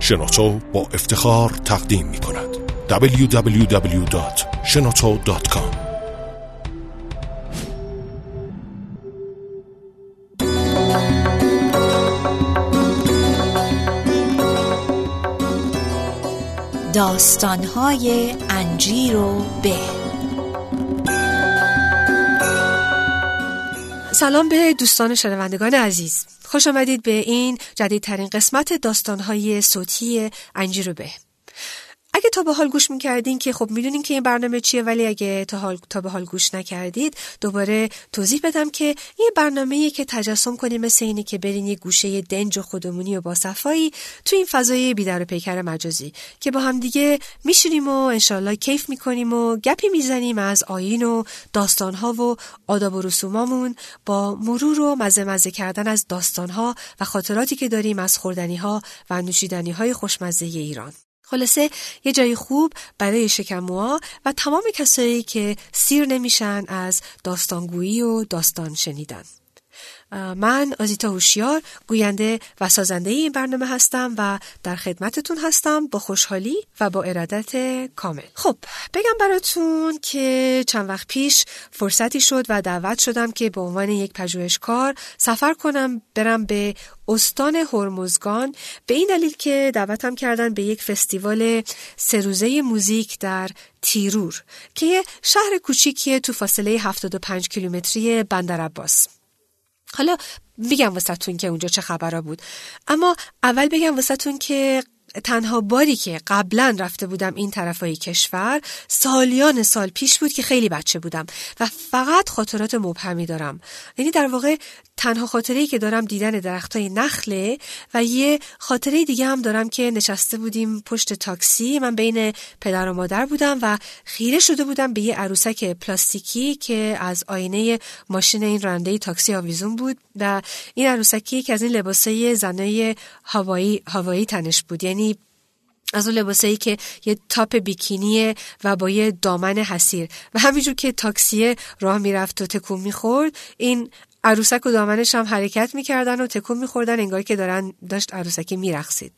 شنوتو با افتخار تقدیم می کند www.shinoto.com. داستان‌های انجیر و به. سلام به دوستان شنوندگان عزیز، خوش آمدید به این جدیدترین قسمت داستان‌های صوتی انجیر و به. اگه تا به حال گوش می‌کردین که خب می‌دونین که این برنامه چیه، ولی اگه تا به حال گوش نکردید دوباره توضیح بدم که این برنامه‌ایه که تجسم کنیم مثل اینه که برین یه گوشه دنج و خودمونی و با صفایی تو این فضای بی‌در و پیکر مجازی که با هم دیگه می‌شینیم و انشالله کیف می‌کنیم و گپی می‌زنیم از آیین و داستان‌ها و آداب و رسومامون با مرور و مزه کردن از داستان‌ها و خاطراتی که داریم از خوردنی‌ها و نوشیدنی‌های خوشمزه ایران. خلاصه یه جای خوب برای شکم‌ها و تمام کسایی که سیر نمیشن از داستانگویی و داستان شنیدن. من آزیتا هوشیار، گوینده و سازنده این برنامه هستم و در خدمتتون هستم با خوشحالی و با ارادت کامل. خب بگم براتون که چند وقت پیش فرصتی شد و دعوت شدم که به عنوان یک پژوهشکار سفر کنم، برم به استان هرمزگان، به این دلیل که دعوتم کردن به یک فستیوال 3 روزه موزیک در تیرور که یه شهر کوچیکیه تو فاصله 75 کیلومتری بندر عباس. حالا بگم واسه‌تون که اونجا چه خبرها بود، اما اول بگم واسه‌تون که تنها باری که قبلا رفته بودم این طرفای کشور سالیان سال پیش بود که خیلی بچه بودم و فقط خاطرات مبهمی دارم. یعنی در واقع تنها خاطره‌ای که دارم دیدن درختای نخله و یه خاطره دیگه هم دارم که نشسته بودیم پشت تاکسی، من بین پدر و مادر بودم و خیره شده بودم به یه عروسک پلاستیکی که از آینه ماشین این راننده تاکسی آویزون بود و این عروسکی که از این لباسای زنای هوایی تنش بود، یعنی از اون لباسایی که یه تاپ بیکینیه و با یه دامن حسیر و همینجور که تاکسیه راه میرفت و تکون میخورد این عروسک و دامنش هم حرکت میکردن و تکون میخوردن انگار که داشت عروسکی میرقصید.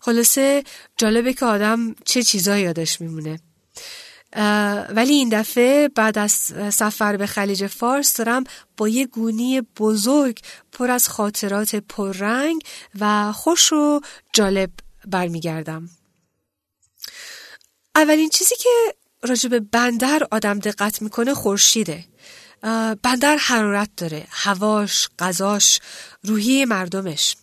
خلاصه جالبه که آدم چه چیزایی یادش میمونه. ولی این دفعه بعد از سفر به خلیج فارس دارم با یه گونی بزرگ پر از خاطرات پررنگ و خوش و جالب برمیگردم. اولین چیزی که راجب بندر آدم دقت میکنه خورشیده. بندر حرارت داره، هواش، غذاش، روحی مردمش.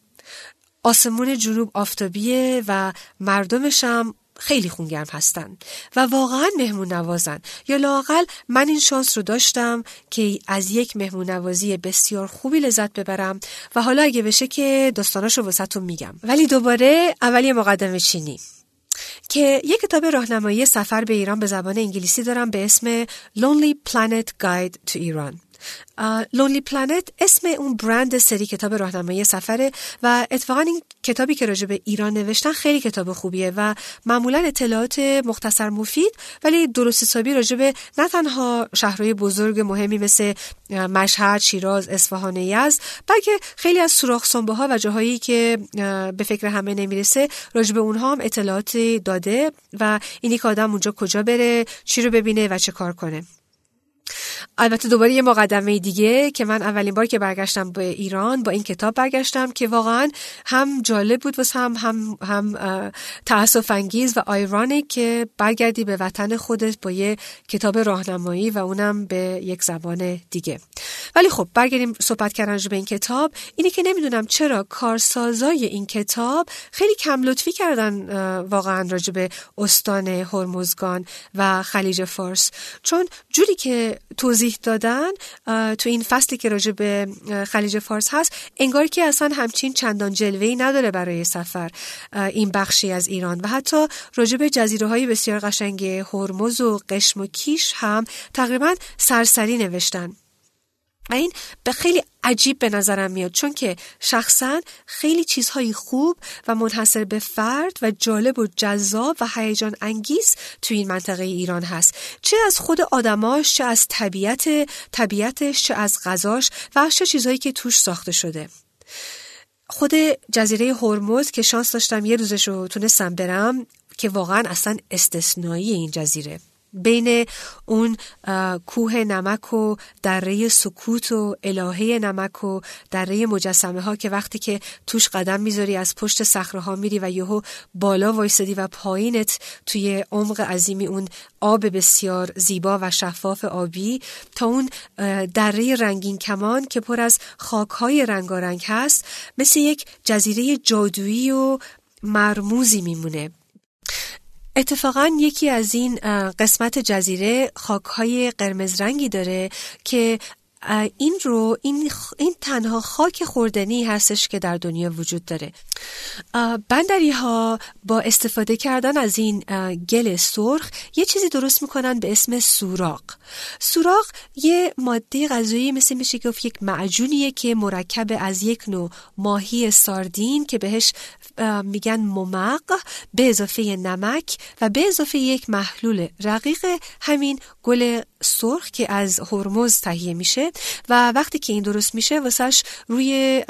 آسمون جنوب آفتابیه و مردمش هم خیلی خونگرم هستن و واقعا مهمون نوازن، یا لااقل من این شانس رو داشتم که از یک مهمون نوازی بسیار خوبی لذت ببرم و حالا اگه بشه که داستاناشو واسه‌تون میگم. ولی دوباره اولی مقدمه چینی که یک کتاب راهنمایی سفر به ایران به زبان انگلیسی دارم به اسم Lonely Planet Guide to Iran. Lonely Planet اسم اون برند سری کتاب راهنمایی سفره و اتفاقا این کتابی که راجع به ایران نوشتن خیلی کتاب خوبیه و معمولا اطلاعات مختصر مفید ولی درست حسابی راجع به نه تنها شهرهای بزرگ مهمی مثل مشهد، شیراز، اصفهان، یزد، بلکه خیلی از سوراخ سنبه‌ها و جاهایی که به فکر همه نمیرسه راجع به اونها هم اطلاعات داده و اینی که آدم اونجا کجا بره، چی رو ببینه و چه کار کنه. البته دوباره یه مقدمه دیگه که من اولین بار که برگشتم به ایران با این کتاب برگشتم که واقعا هم جالب بود واسه هم تأسف انگیز و آیرونیک که برگردی به وطن خودت با یه کتاب راهنمایی و اونم به یک زبان دیگه. ولی خب برگردیم صحبت کردن به این کتاب. اینی که نمیدونم چرا کارسازای این کتاب خیلی کم لطفی کردن واقعا راجع به استان هرمزگان و خلیج فارس، چون جوری که توضیح دادن تو این فصلی که راجع به خلیج فارس هست انگار که اصلا همچین چندان جلوه‌ای نداره برای سفر این بخشی از ایران و حتی راجع به جزیره‌های بسیار قشنگ هرمز و قشم و کیش هم تقریبا سرسری نوشتن. این به خیلی عجیب به نظرم میاد چون که شخصا خیلی چیزهای خوب و منحصر به فرد و جالب و جذاب و هیجان انگیز تو این منطقه ایران هست، چه از خود آدماش، چه از طبیعتش، چه از غذاش و چه چیزهایی که توش ساخته شده. خود جزیره هرمز که شانس داشتم یه روزشو تونستم برم که واقعا اصلا استثنایی این جزیره، بین اون کوه نمک و دره سکوت و الهه نمک و دره مجسمه ها که وقتی که توش قدم میذاری از پشت صخره ها میری و یهو بالا وایسادی و پایینت توی عمق عظیمی اون آب بسیار زیبا و شفاف آبی، تا اون دره رنگین کمان که پر از خاکهای رنگارنگ هست، مثل یک جزیره جادویی و مرموزی میمونه. اتفاقا یکی از این قسمت جزیره خاک‌های قرمز رنگی داره که این تنها خاک خوردنی هستش که در دنیا وجود داره. بندری ها با استفاده کردن از این گل سرخ یه چیزی درست میکنن به اسم سوراخ. سوراخ یه ماده غذایی مثل میشه گفت یک معجونیه که مرکب از یک نوع ماهی ساردین که بهش میگن ممق به اضافه نمک و به اضافه یک محلول رقیق همین گل سرخ که از هرمز تهیه میشه، و وقتی که این درست میشه واسش روی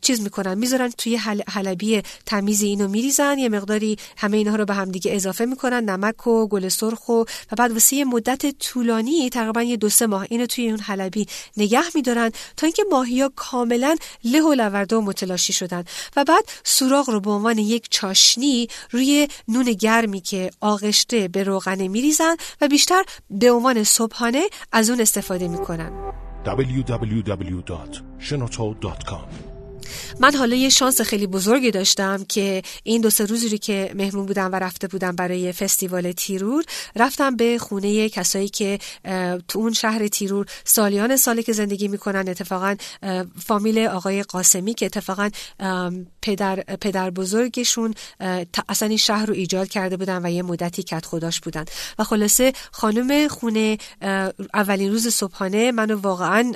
چیز میکنن، میذارن توی حلبی تمیزی اینو میریزن، یه مقداری همه اینها رو به هم دیگه اضافه میکنن، نمک و گل سرخ و بعد واسه یه مدت طولانی تقریبا 2-3 ماه اینو توی اون حلبی نگه میدارن تا اینکه ماهیا کاملا له و لورده و متلاشی شدن و بعد سوراخ رو به عنوان یک چاشنی روی نون گرمی که آغشته به روغن میریزن و بیشتر به عنوان صبحانه از اون استفاده میکنن. www.shinoto.com. من حالا یه شانس خیلی بزرگی داشتم که این 2-3 روزی که مهمون بودم و رفته بودم برای فستیوال تیرور، رفتم به خونه کسایی که تو اون شهر تیرور سالیان سالی که زندگی میکنن. اتفاقا فامیل آقای قاسمی که اتفاقا پدر بزرگشون اصلا این شهر رو ایجاد کرده بودن و یه مدتی کدخداش بودن و خلاصه خانم خونه اولین روز صبحانه منو واقعا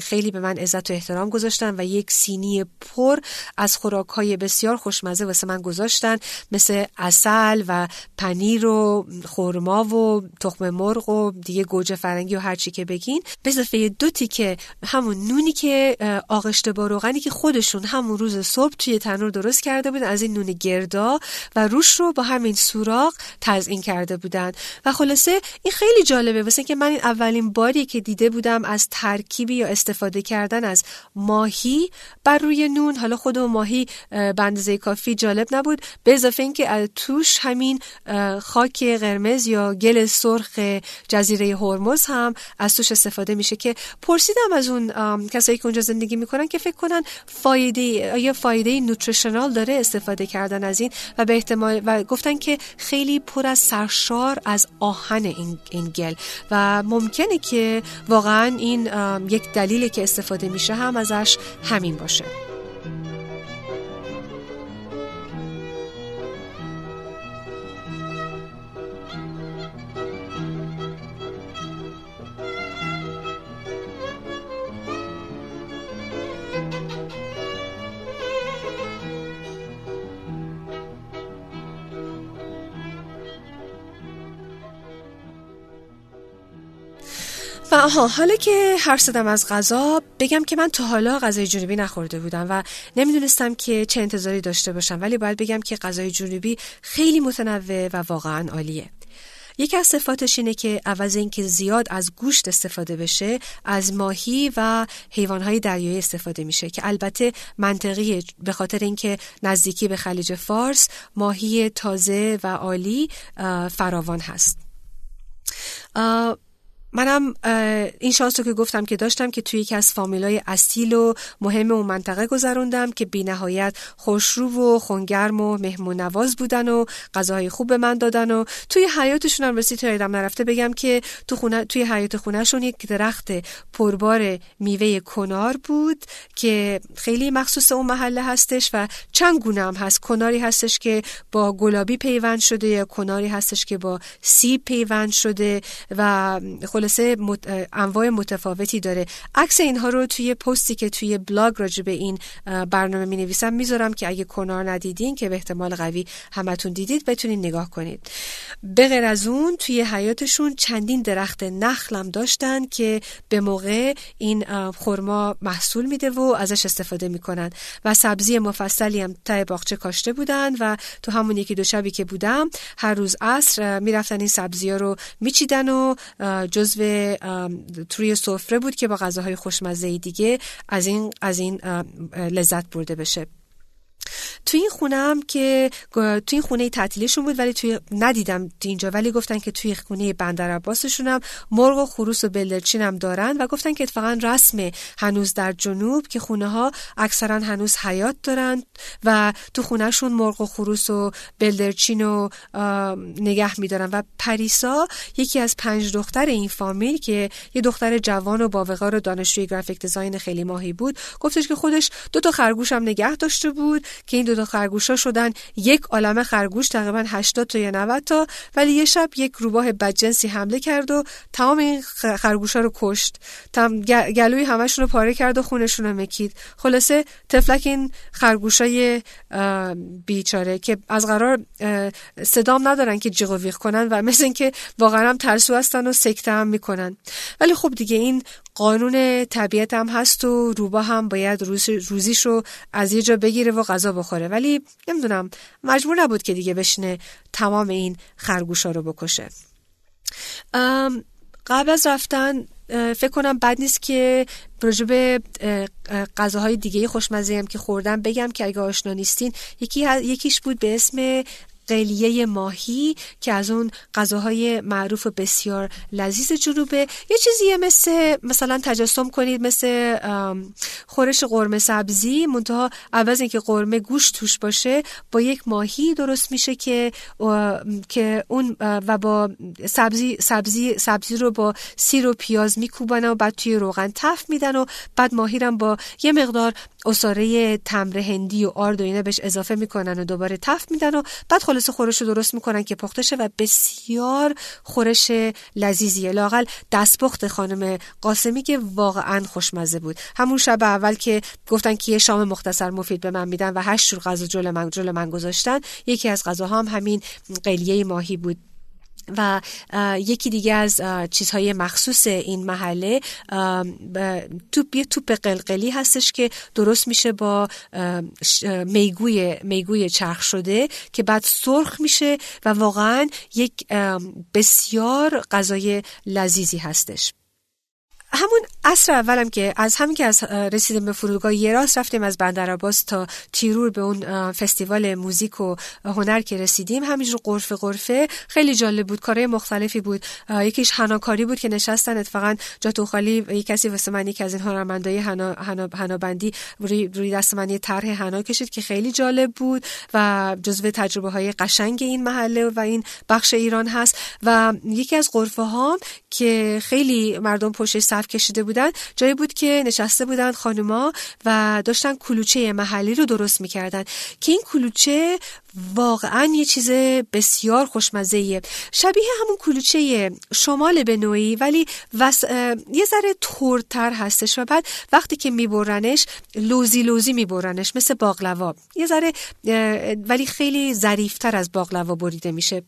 خیلی به من عزت و احترام گذاشتن و یک سینی پر از خوراک‌های بسیار خوشمزه واسه من گذاشتن، مثل عسل و پنیر و خورما و تخم مرغ و دیگه گوجه فرنگی و هر چی که بگین، به اضافه 2 تیکه همون نونی که آغشته با روغنی که خودشون همون روز صبح توی تنور درست کرده بودن از این نون گردا و روش رو با همین سوراخ تزیین کرده بودن. و خلاصه این خیلی جالبه واسه اینکه من این اولین باری که دیده بودم از ترکیبی یا استفاده کردن از ماهی بر روی نون، حالا خود ماهی به اندازه کافی جالب نبود، به اضافه اینکه توش همین خاک قرمز یا گل سرخ جزیره هرمز هم از توش استفاده میشه، که پرسیدم از اون کسایی که اونجا زندگی میکنن که فکر کنن فایده نوتریشنال داره استفاده کردن از این، و به احتمال و گفتن که خیلی پر از سرشار از آهن این گل و ممکنه که واقعا این یک دلیلی که استفاده میشه هم ازش همین باشه. و حالا که حرف زدم از غذا، بگم که من تا حالا غذای جنوبی نخورده بودم و نمیدونستم که چه انتظاری داشته باشم، ولی باید بگم که غذای جنوبی خیلی متنوع و واقعا عالیه. یکی از صفاتش اینه که عوض اینکه زیاد از گوشت استفاده بشه، از ماهی و حیوانهای دریایی استفاده میشه که البته منطقیه، به خاطر اینکه نزدیکی به خلیج فارس، ماهی تازه و عالی فراوان هست. منم این شانس رو که گفتم که داشتم که توی یکی از فامیلای اصیل و مهم اون منطقه گذروندم که بی نهایت خوشرو و خونگرم و مهمون نواز بودن و غذاهای خوب به من دادن و توی حیاتشون هم رسید تا یادم نرفته بگم که توی حیات خونهشون یک درخت پربار میوه کنار بود که خیلی مخصوص اون محله هستش و چند گونه هم هست، کناری هستش که با گلابی پیوند شده یا کناری هستش که با سیب پیوند شده و خلاصه جلسه انواع متفاوتی داره. عکس اینها رو توی پستی که توی بلاگ راجع به این برنامه می‌نویسم میذارم که اگه کنا ندیدین، که به احتمال قوی همتون دیدید، بتونین نگاه کنید. به غیر از اون توی حیاتشون چندین درخت نخلم داشتن که به موقع این خرما محصول میده و ازش استفاده میکنن و سبزی مفصلی هم ته باغچه کاشته بودن و تو همون یکی دو شبی که بودم هر روز عصر میرفتن این سبزی‌ها رو میچیدن و جزو توی سفره بود که با غذاهای خوشمزه دیگه از این لذت برده بشه. توی این خونه هم که توی این خونه تعطیلیشون بود، ولی توی ندیدم اینجا، ولی گفتن که توی خونه بندر عباسشون هم مرغ و خروس و بلدرچین هم دارن و گفتن که اتفاقا رسمه هنوز در جنوب که خونه ها اکثرا هنوز حیات دارن و تو خونهشون مرغ و خروس و بلدرچین رو نگه میدارن. و پریسا یکی از 5 دختر این فامیل که یه دختر جوان و باوقار و دانشجوی گرافیک دیزاین خیلی ماهی بود، گفتش که خودش 2 خرگوش هم نگه داشته بود که این 2 خرگوشا شدن یک عالمه خرگوش، تقریبا 80 تا یا 90 تا، ولی یه شب یک روباه بدجنسی حمله کرد و تمام این خرگوشا رو کشت، تام گلوی همشون رو پاره کرد و خونشون رو مکید. خلاصه تفلک این خرگوشای بیچاره که از قرار صدام ندارن که جیغ و ویغ کنن و مثل اینکه واقعا هم ترسو هستن و سکته هم میکنن. ولی خب دیگه این قانون طبیعت هم هست و روباه هم باید روزیش رو از یه جا بگیره و غذا بخوره، ولی نمیدونم مجبور نبود که دیگه بشینه تمام این خرگوشا رو بکشه. قبل از رفتن فکر کنم بد نیست که راجب غذاهای دیگه خوشمزه هم که خوردم بگم که اگه آشنا نیستین، یکیش بود به اسم قلیه ماهی که از اون غذاهای معروف و بسیار لذیذ جنوبه. یه چیزیه مثلا تجسم کنید مثل خورش قرمه سبزی، منتها عوض اینکه قرمه گوشت توش باشه با یک ماهی درست میشه که اون و با سبزی رو با سیر و پیاز میکوبن و بعد توی روغن تفت میدن و بعد ماهی رو با یه مقدار عصاره تمر هندی و آرد و اینا بهش اضافه میکنن و دوباره تفت میدن و بعد خلاصه خورش رو درست میکنن که پخته شه و بسیار خورش لذیذیه. لااقل دستپخت خانم قاسمی که واقعا خوشمزه بود. همون شب اول که گفتن که یه شام مختصر مفید به من میدن و 8 جور غذا جلو من گذاشتن، یکی از غذاها هم همین قلیه ماهی بود. و یکی دیگه از چیزهای مخصوص این محله توپ قلقلی هستش که درست میشه با میگوی چرخ شده که بعد سرخ میشه و واقعا یک بسیار غذای لذیذی هستش. همون عصر اولم که از رسیدیم به فرودگاه یه راست رفتیم از بندر عباس تا تیرور به اون فستیوال موزیک و هنر که رسیدیم، همینجور قرفه خیلی جالب بود، کارهای مختلفی بود. یکیش حناکاری بود که نشستن، اتفاقا جاتو خالی یک کسی واسه من یک از این هنرمندای حنابندی روی دست من یه طرح حنا کشید که خیلی جالب بود و جزو تجربه های قشنگ این محله و این بخش ایران هست. و یکی از قرفه ها که خیلی مردم پشت صف کشیده بودن، جایی بود که نشسته بودن خانوما و داشتن کلوچه محلی رو درست میکردن که این کلوچه واقعا یه چیز بسیار خوشمزهیه، شبیه همون کلوچه شمال به نوعی، ولی یه ذره ترتر هستش و بعد وقتی که میبرنش لوزی میبرنش مثل باقلوا، یه ذره ولی خیلی ظریفتر از باقلوا بریده میشه.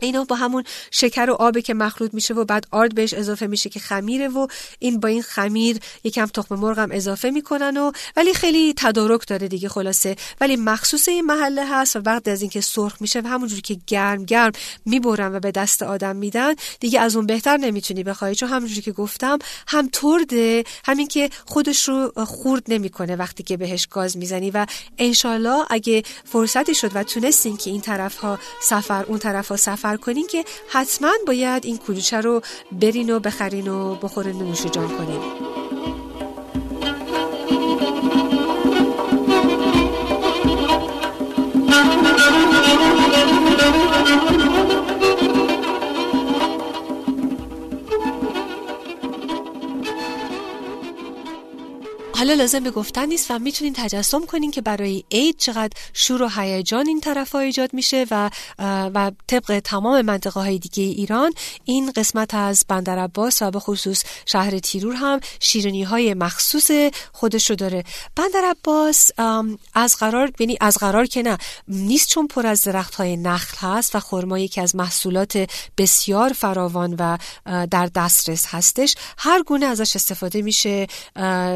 اینا با همون شکر و آبی که مخلوط میشه و بعد آرد بهش اضافه میشه که خمیره و این خمیر یکم تخم مرغ هم اضافه میکنن ولی خیلی تدارک داره دیگه خلاصه، ولی مخصوص این محله هست و بعد از اینکه سرخ میشه و همونجوری که گرم میبرن و به دست آدم میدن دیگه از اون بهتر نمیتونی بخوای، چون همونجوری که گفتم هم ترده، همین که خودش رو خورد نمیکنه وقتی که بهش گاز میزنی. و انشالله اگه فرصتی شد و تونستین که این طرف ها سفر اون طرف ها سفر کنین که حتما باید این کلوچه رو برین و بخرین و بخورین و نوش جان کنین. حالا لازم به گفتن نیست و میتونین تجسم کنین که برای عید چقدر شور و هیجان این طرفا ایجاد میشه و طبق تمام منطقه های دیگه ایران این قسمت از بندر عباس و به خصوص شهر تیرور هم شیرینی های مخصوص خودشو داره. بندر عباس از قرار که نه نیست، چون پر از درخت های نخل هست و خرما یکی از محصولات بسیار فراوان و در دسترس هستش. هر گونه ازش استفاده میشه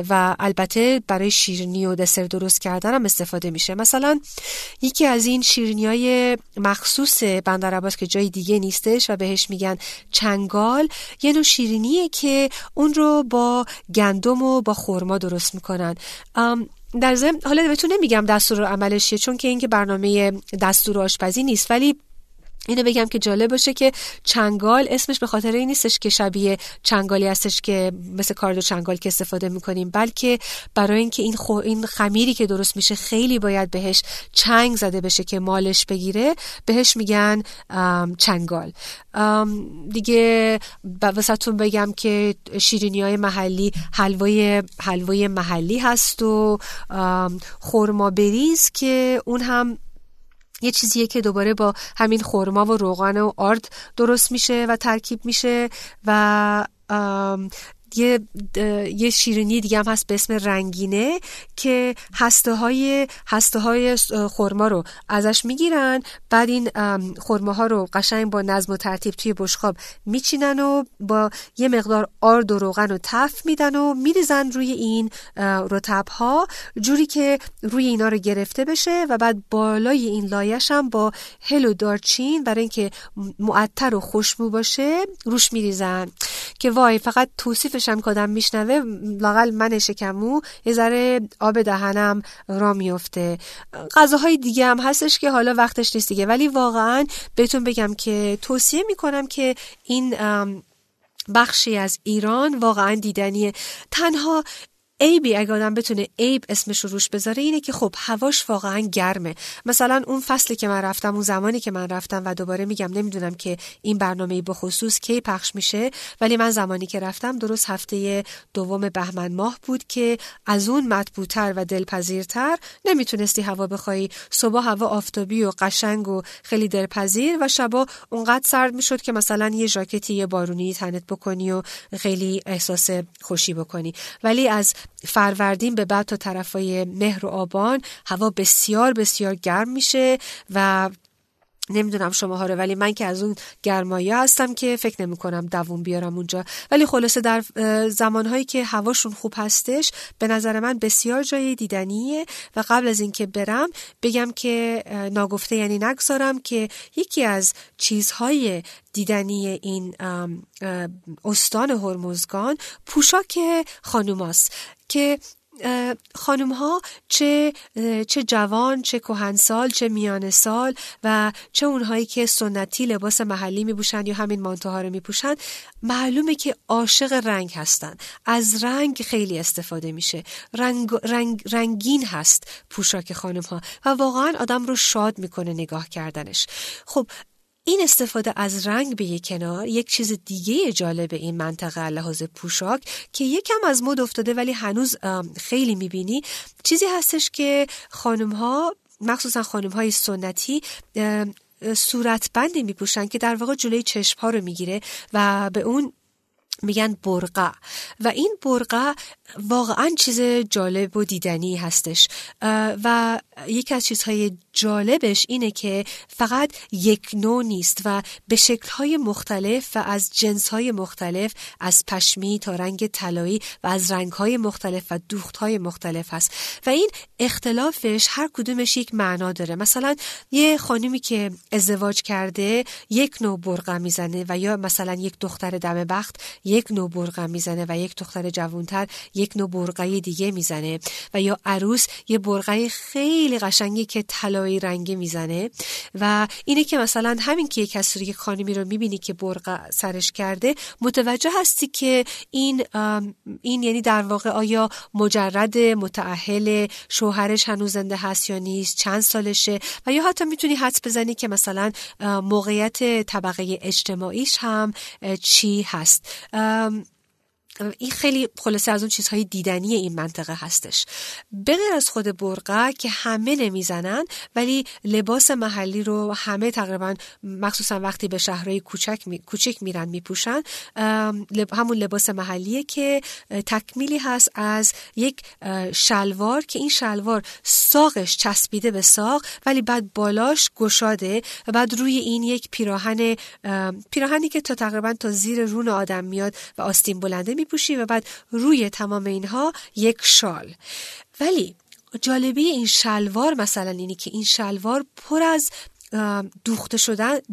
و البته برای شیرینی و دسر درست کردن هم استفاده میشه. مثلا یکی از این شیرینی‌های مخصوص بندر عباس که جای دیگه نیستش و بهش میگن چنگال، یه نوع شیرینیه که اون رو با گندم و با خرما درست میکنن. در ضمن حالا بهتون نمیگم دستور عملش چیه، چون که این که برنامه دستور آشپزی نیست، ولی اینو بگم که جالب باشه که چنگال اسمش به خاطر این نیستش که شبیه چنگالی هستش که مثل کاردو چنگال که استفاده میکنیم، بلکه برای اینکه این خمیری که درست میشه خیلی باید بهش چنگ زده بشه که مالش بگیره، بهش میگن چنگال. دیگه واسهتون بگم که شیرینی‌های محلی حلوای محلی هست و خرما بریز که اون هم یه چیزیه که دوباره با همین خرما و روغن و آرد درست میشه و ترکیب میشه. و یه شیرینی دیگه هم هست به اسم رنگینه که هسته های خرما رو ازش میگیرن، بعد این خرما ها رو قشنگ با نظم و ترتیب توی بشقاب میچینن و با یه مقدار آرد و روغن و تف میدن و میریزن روی این رطب ها جوری که روی اینا رو گرفته بشه و بعد بالای این لایش هم با هل و دارچین برای اینکه معطر و خوشبو باشه روش میریزن که وای، فقط توصیفش هم کدام میشنوه لاقل من شکمو یه ذره آب دهنم را میفته. غذاهای دیگه هم هستش که حالا وقتش نیست دیگه، ولی واقعا بهتون بگم که توصیه میکنم که این بخشی از ایران واقعا دیدنیه. تنها عیبی اگه آدم بتونه عیب اسمش رو روش بذاره اینه که خب هواش واقعا گرمه. مثلا اون فصلی که من رفتم، اون زمانی که من رفتم و دوباره میگم نمیدونم که این برنامه به خصوص کی پخش میشه، ولی من زمانی که رفتم درست هفته دوم بهمن ماه بود که از اون مطبوع‌تر و دلپذیرتر نمیتونستی هوا بخوای. صبح هوا آفتابی و قشنگ و خیلی دلپذیر و شبا اونقدر سرد میشد که مثلا یه ژاکتی یه بارونی تنت بکنی و خیلی احساس خوشی بکنی. ولی از فروردین به بعد تا طرفای مهر و آبان هوا بسیار بسیار گرم میشه و نمیدونم شماها رو، ولی من که از اون گرمایا هستم که فکر نمی کنم دووم بیارم اونجا. ولی خلاصه در زمانهایی که هواشون خوب هستش به نظر من بسیار جای دیدنیه. و قبل از اینکه برم بگم که ناگفته یعنی نگذارم که یکی از چیزهای دیدنی این استان هرمزگان پوشاک خانوماست که خانم ها چه جوان، چه کهنسال، چه میانه سال و چه اونهایی که سنتی لباس محلی میپوشن یا همین مانتوها رو میپوشن، معلومه که عاشق رنگ هستن. از رنگ خیلی استفاده میشه، رنگین هست پوشاک خانم ها و واقعا آدم رو شاد میکنه نگاه کردنش. خب این استفاده از رنگ به یک کنار، یک چیز دیگه جالب این منطقه لحاظ پوشاک که یکم از مد افتاده ولی هنوز خیلی میبینی، چیزی هستش که خانم ها مخصوصا خانم های سنتی صورتبندی میپوشن که در واقع جلوی چشم ها رو میگیره و به اون میگن برقع. و این برقع واقعا چیز جالب و دیدنی هستش و یکی از چیزهای جالبش اینه که فقط یک نوع نیست و به شکلهای مختلف و از جنسهای مختلف، از پشمی تا رنگ طلایی و از رنگهای مختلف و دوختهای مختلف هست و این اختلافش هر کدومش یک معنا داره. مثلا یه خانمی که ازدواج کرده یک نوع برقع میزنه و یا مثلا یک دختر دم بخت یک نوع برقع میزنه و یک دختر جوانتر یک نوع برقعی دیگه میزنه و یا عروس یه برقعی خیلی قشنگی که طلایی رنگی میزنه. و اینه که مثلا همین که یک کسی رو، یک خانمی رو میبینی که برقع سرش کرده، متوجه هستی که این یعنی در واقع آیا مجرد متأهل، شوهرش هنوز زنده هست یا نیست، چند سالشه و یا حتی میتونی حدس بزنی که مثلا موقعیت طبقه اجتماعیش هم چی هست. این خیلی خلاصه از اون چیزهای دیدنی این منطقه هستش. بغیر از خود برقع که همه نمیزنن، ولی لباس محلی رو همه تقریبا، مخصوصا وقتی به شهرهای کوچک میرن میپوشن. همون لباس محلیه که تکمیلی هست از یک شلوار که این شلوار ساقش چسبیده به ساق ولی بعد بالاش گشاده و بعد روی این یک پیراهنی که تا تقریبا تا زیر رون آدم میاد و آستین بلنده میپوشی و بعد روی تمام اینها یک شال. ولی جالبه این شلوار مثلا اینی که این شلوار پر از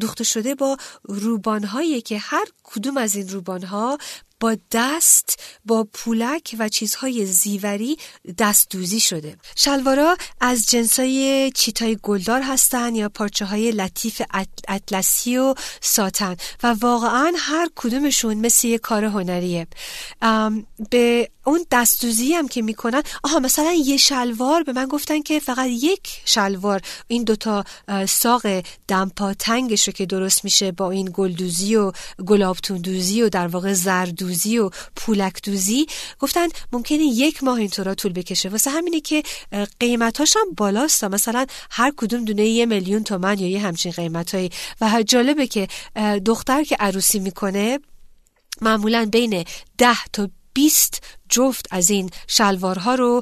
دوخته شده با روبانهایی که هر کدوم از این روبانها با دست، با پولک و چیزهای زیوری دستدوزی شده. شلوارا از جنسای چیتای گلدار هستن یا پارچه های لطیف اطلسی و ساتن و واقعا هر کدومشون مثل یک کار هنریه. به اون دستدوزی هم که میکنن، مثلا یه شلوار، به من گفتن که فقط یک شلوار این دوتا ساق دمپا تنگش رو که درست میشه با این گلدوزی و گلابتون دوزی و در واقع زردوزی و پولک دوزی، گفتن ممکنه یک ماه اینطورا طول بکشه. واسه همینه که قیمتاش هم بالاست، مثلا هر کدوم دونه 1,000,000 تومان یا یه همچین قیمتایی. و جالبه که دختر که عروسی میکنه معمولا بین 10 تا 20 جفت از این شلوارها رو،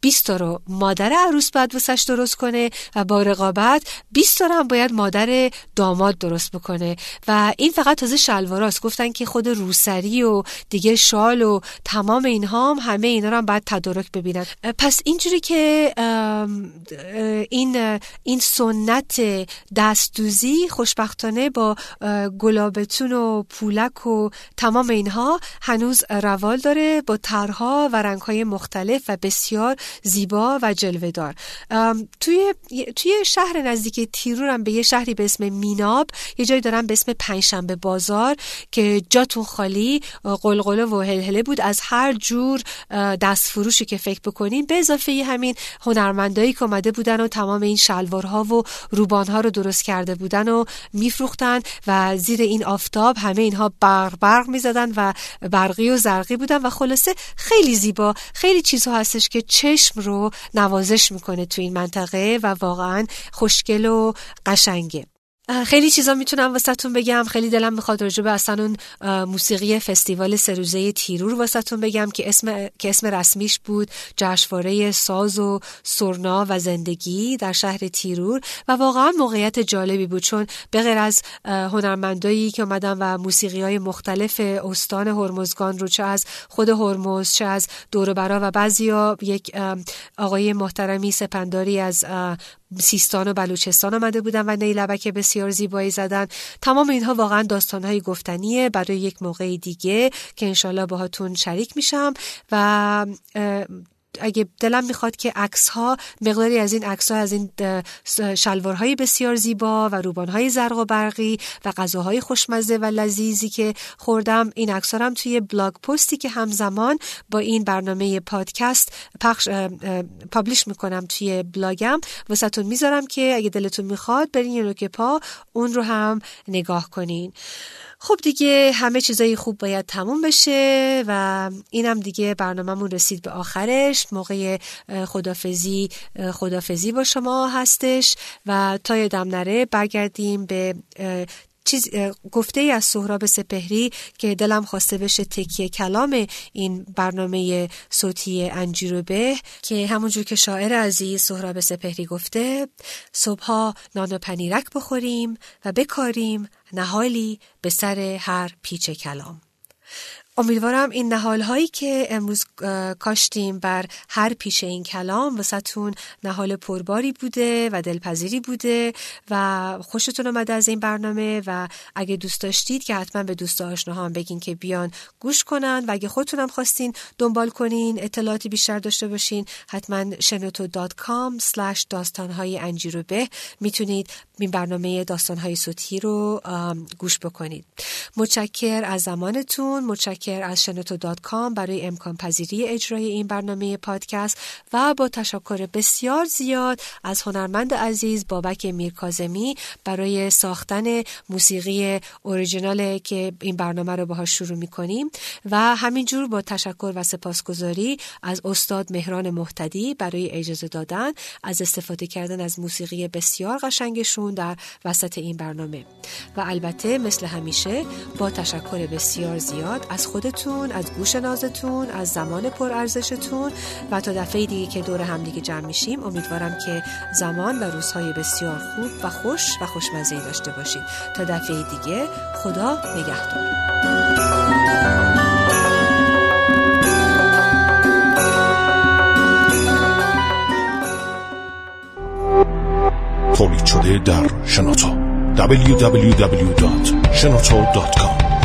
20 تا رو مادر عروس باید واسش درست کنه و با رقابت 20 تا هم باید مادر داماد درست بکنه. و این فقط تازه شلواراست، گفتن که خود روسری و دیگه شال و تمام اینها هم، همه اینا رو هم باید تدارک ببینن. پس اینجوری که این سنت دستدوزی خوشبختانه با گلابتون و پولک و تمام اینها هنوز روال داره، با طرح‌ها و رنگ‌های مختلف و بسیار زیبا و جلوه‌دار. توی شهر نزدیک تیرور هم به یه شهری به اسم میناب یه جایی دارن به اسم پنجشنبه بازار که جاتون خالی، قلقله و هلهله بود از هر جور دستفروشی که فکر بکنین، به اضافه همین هنرمندایی که اومده بودن و تمام این شلوارها و روبانها رو درست کرده بودن و میفروختن و زیر این آفتاب همه اینها برق می‌زدن و برقی و زرقی بودن و خلاصه خیلی زیبا، خیلی چیزها هستش که چشم رو نوازش میکنه تو این منطقه و واقعا خوشگل و قشنگه. خیلی چیزا میتونم واسهتون بگم، خیلی دلم میخواد راجع به اصلا اون موسیقی فستیوال 3 روزه تیرور واسهتون بگم که اسم رسمیش بود جشنواره ساز و سرنا و زندگی در شهر تیرور و واقعا موقعیت جالبی بود، چون به غیر از هنرمندایی که اومدن و موسیقی‌های مختلف استان هرمزگان رو، چه از خود هرمز چه از دور و برا، و بعضیا یک آقای محترمی سپنداری از سیستان و بلوچستان آمده بودن و نیلبک بسیار زیبایی زدن. تمام اینها واقعا داستانهای گفتنیه برای یک موقع دیگه که انشالله باهاتون شریک میشم. و اگه دلم میخواد که عکس‌ها، مقداری از این عکس‌ها از این شلوارهای بسیار زیبا و روبانهای زرق و برقی و غذاهای خوشمزه و لذیذی که خوردم، این عکس‌ها هم توی بلاگ پستی که همزمان با این برنامه پادکست پابلش میکنم توی بلاگم واسهتون میذارم که اگه دلتون میخواد برین رو که پا اون رو هم نگاه کنین. خب دیگه همه چیزای خوب باید تموم بشه و اینم دیگه برنامه‌مون رسید به آخرش. موقع خدافزی با شما هستش و تا یادم نره برگردیم به گفته ای از سهراب سپهری که دلم خواسته بشه تکیه کلام این برنامه صوتی انجیرو به، که همونجور که شاعر عزیز سهراب سپهری گفته: صبحا نان و پنیرک بخوریم و بکاریم نهالی به سر هر پیچ کلام. امیدوارم این نهال هایی که امروز کاشتیم بر هر پیچ این کلام واسهتون نهال پرباری بوده و دلپذیری بوده و خوشتون اومده از این برنامه. و اگه دوست داشتید که حتما به دوست آشناها هم بگین که بیان گوش کنن، و اگه خودتون هم خواستین دنبال کنین، اطلاعاتی بیشتر داشته باشین، حتما shenoto.com/dastanhayangirobeh میتونید این برنامه داستانهای صوتی رو گوش بکنید. متشکر از زمانتون، متشکر متشکر از shinoto.com برای امکان پذیری اجرای این برنامه پادکست و با تشکر بسیار زیاد از هنرمند عزیز بابک میرکاظمی برای ساختن موسیقی اوریجینال که این برنامه رو باهاش شروع می‌کنیم و همینجور با تشکر و سپاسگزاری از استاد مهران مهتدی برای اجازه دادن از استفاده کردن از موسیقی بسیار قشنگشون در وسط این برنامه و البته مثل همیشه با تشکر بسیار زیاد از خودتون، از گوش نازتون، از زمان پرارزشتون و تا دفعه دیگه که دور هم دیگه جمع میشیم امیدوارم که زمان و روزهای بسیار خوب و خوش و خوشمزه‌ای داشته باشید. تا دفعه دیگه خدا نگهدار. تولید شده در شنوتو www.shenoto.com